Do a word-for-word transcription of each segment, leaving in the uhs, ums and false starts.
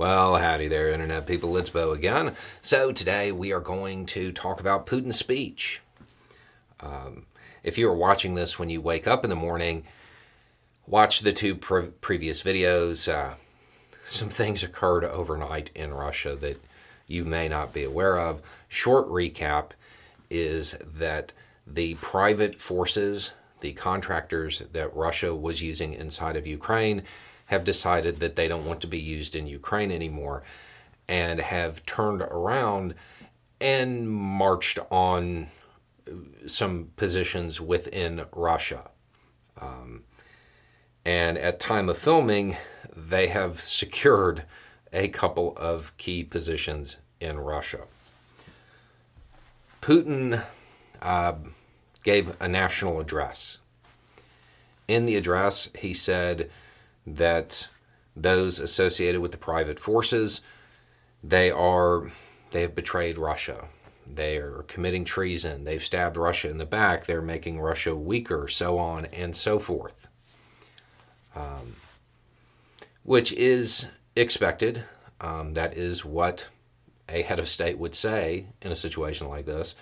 Well, howdy there, Internet people. It's Beau again. So today we are going to talk about Putin's speech. Um, if you are watching this when you wake up in the morning, watch the two pre previous videos. Uh, some things occurred overnight in Russia that you may not be aware of. Short recap is that the private forces, the contractors that Russia was using inside of Ukraine, have decided that they don't want to be used in Ukraine anymore and have turned around and marched on some positions within Russia. Um, and at time of filming, they have secured a couple of key positions in Russia. Putin uh, gave a national address. In the address, he said that those associated with the private forces, they are, they have betrayed Russia. They are committing treason. They've stabbed Russia in the back. They're making Russia weaker, so on and so forth. Um, which is expected. Um, that is what a head of state would say in a situation like this.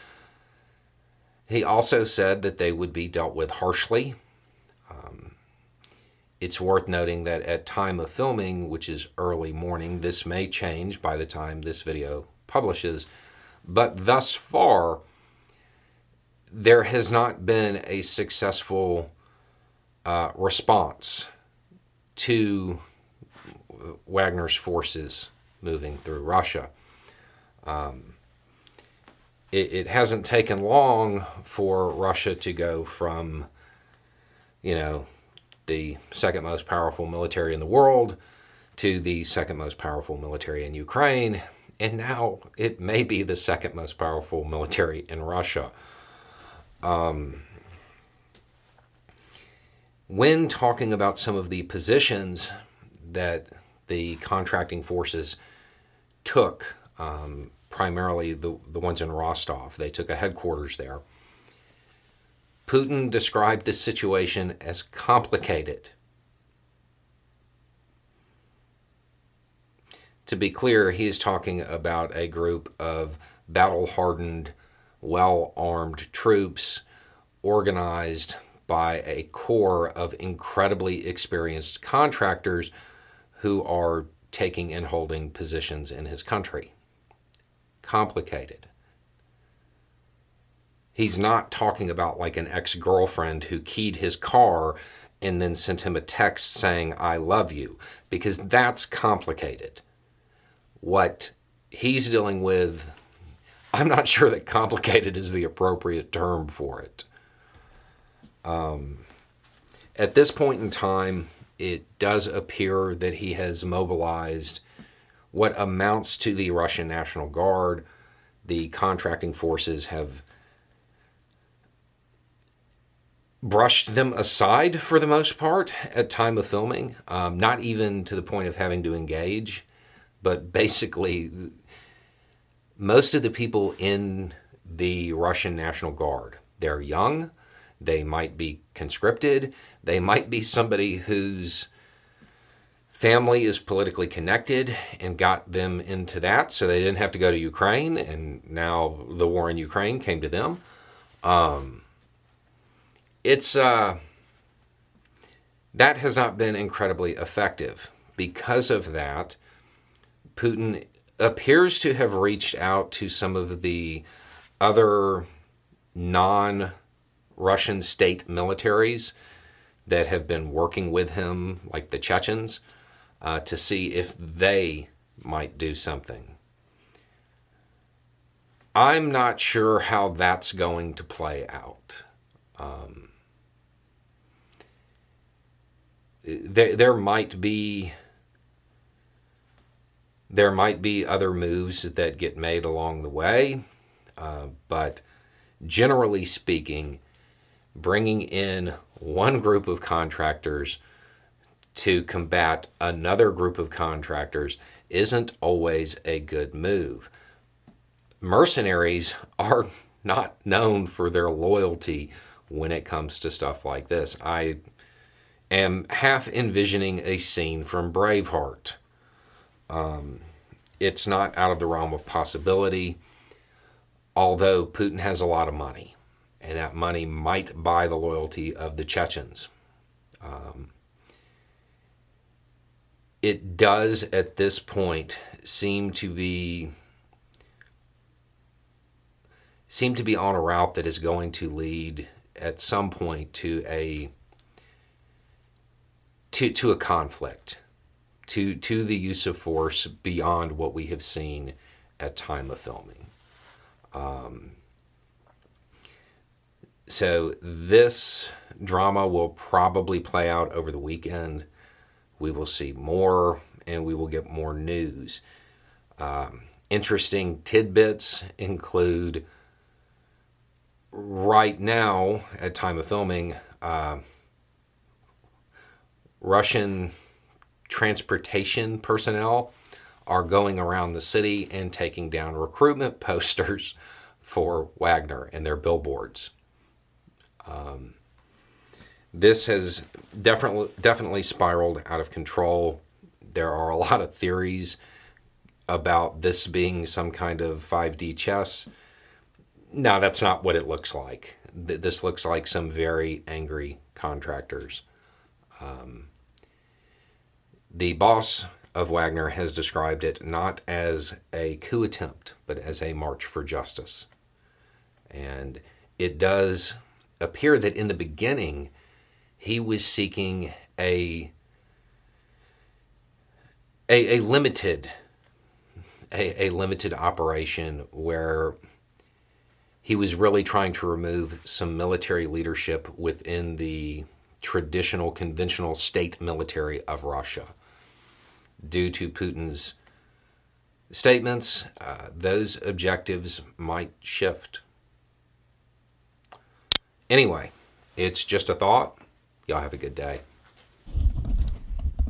He also said that they would be dealt with harshly. Um, It's worth noting that at time of filming, which is early morning, this may change by the time this video publishes, but thus far, there has not been a successful uh, response to Wagner's forces moving through Russia. Um, it, it hasn't taken long for Russia to go from, you know, the second most powerful military in the world to the second most powerful military in Ukraine, and now it may be the second most powerful military in Russia. Um, when talking about some of the positions that the contracting forces took, um, primarily the, the ones in Rostov, they took a headquarters there, Putin described this situation as complicated. To be clear, he is talking about a group of battle-hardened, well-armed troops organized by a corps of incredibly experienced contractors who are taking and holding positions in his country. Complicated. He's not talking about like an ex-girlfriend who keyed his car and then sent him a text saying, I love you, because that's complicated. What he's dealing with, I'm not sure that complicated is the appropriate term for it. Um, at this point in time, it does appear that he has mobilized what amounts to the Russian National Guard. The contracting forces have brushed them aside for the most part at time of filming, um, not even to the point of having to engage, but basically most of the people in the Russian National Guard, they're young, they might be conscripted, they might be somebody whose family is politically connected and got them into that, so they didn't have to go to Ukraine, and now the war in Ukraine came to them. Um... It's, uh, that has not been incredibly effective. Because of that, Putin appears to have reached out to some of the other non-Russian state militaries that have been working with him, like the Chechens, uh, to see if they might do something. I'm not sure how that's going to play out. Um, There, there might be there might be other moves that get made along the way, uh, but generally speaking, bringing in one group of contractors to combat another group of contractors isn't always a good move. Mercenaries are not known for their loyalty when it comes to stuff like this. I am half envisioning a scene from Braveheart Um, it's not out of the realm of possibility, although Putin has a lot of money, and that money might buy the loyalty of the Chechens. Um, it does, at this point, seem to be seem to be on a route that is going to lead at some point to a to to a conflict, to to the use of force beyond what we have seen at time of filming. Um, so this drama will probably play out over the weekend. We will see more, and we will get more news. Um, interesting tidbits include, right now, at time of filming, uh, Russian transportation personnel are going around the city and taking down recruitment posters for Wagner and their billboards. Um, this has definitely, definitely spiraled out of control. There are a lot of theories about this being some kind of five D chess. No, that's not what it looks like. This looks like some very angry contractors. Um, the boss of Wagner has described it not as a coup attempt, but as a march for justice. And it does appear that in the beginning, he was seeking a a, a limited a, a limited operation where he was really trying to remove some military leadership within the traditional, conventional state military of Russia. Due to Putin's statements, uh, those objectives might shift. Anyway, it's just a thought. Y'all have a good day.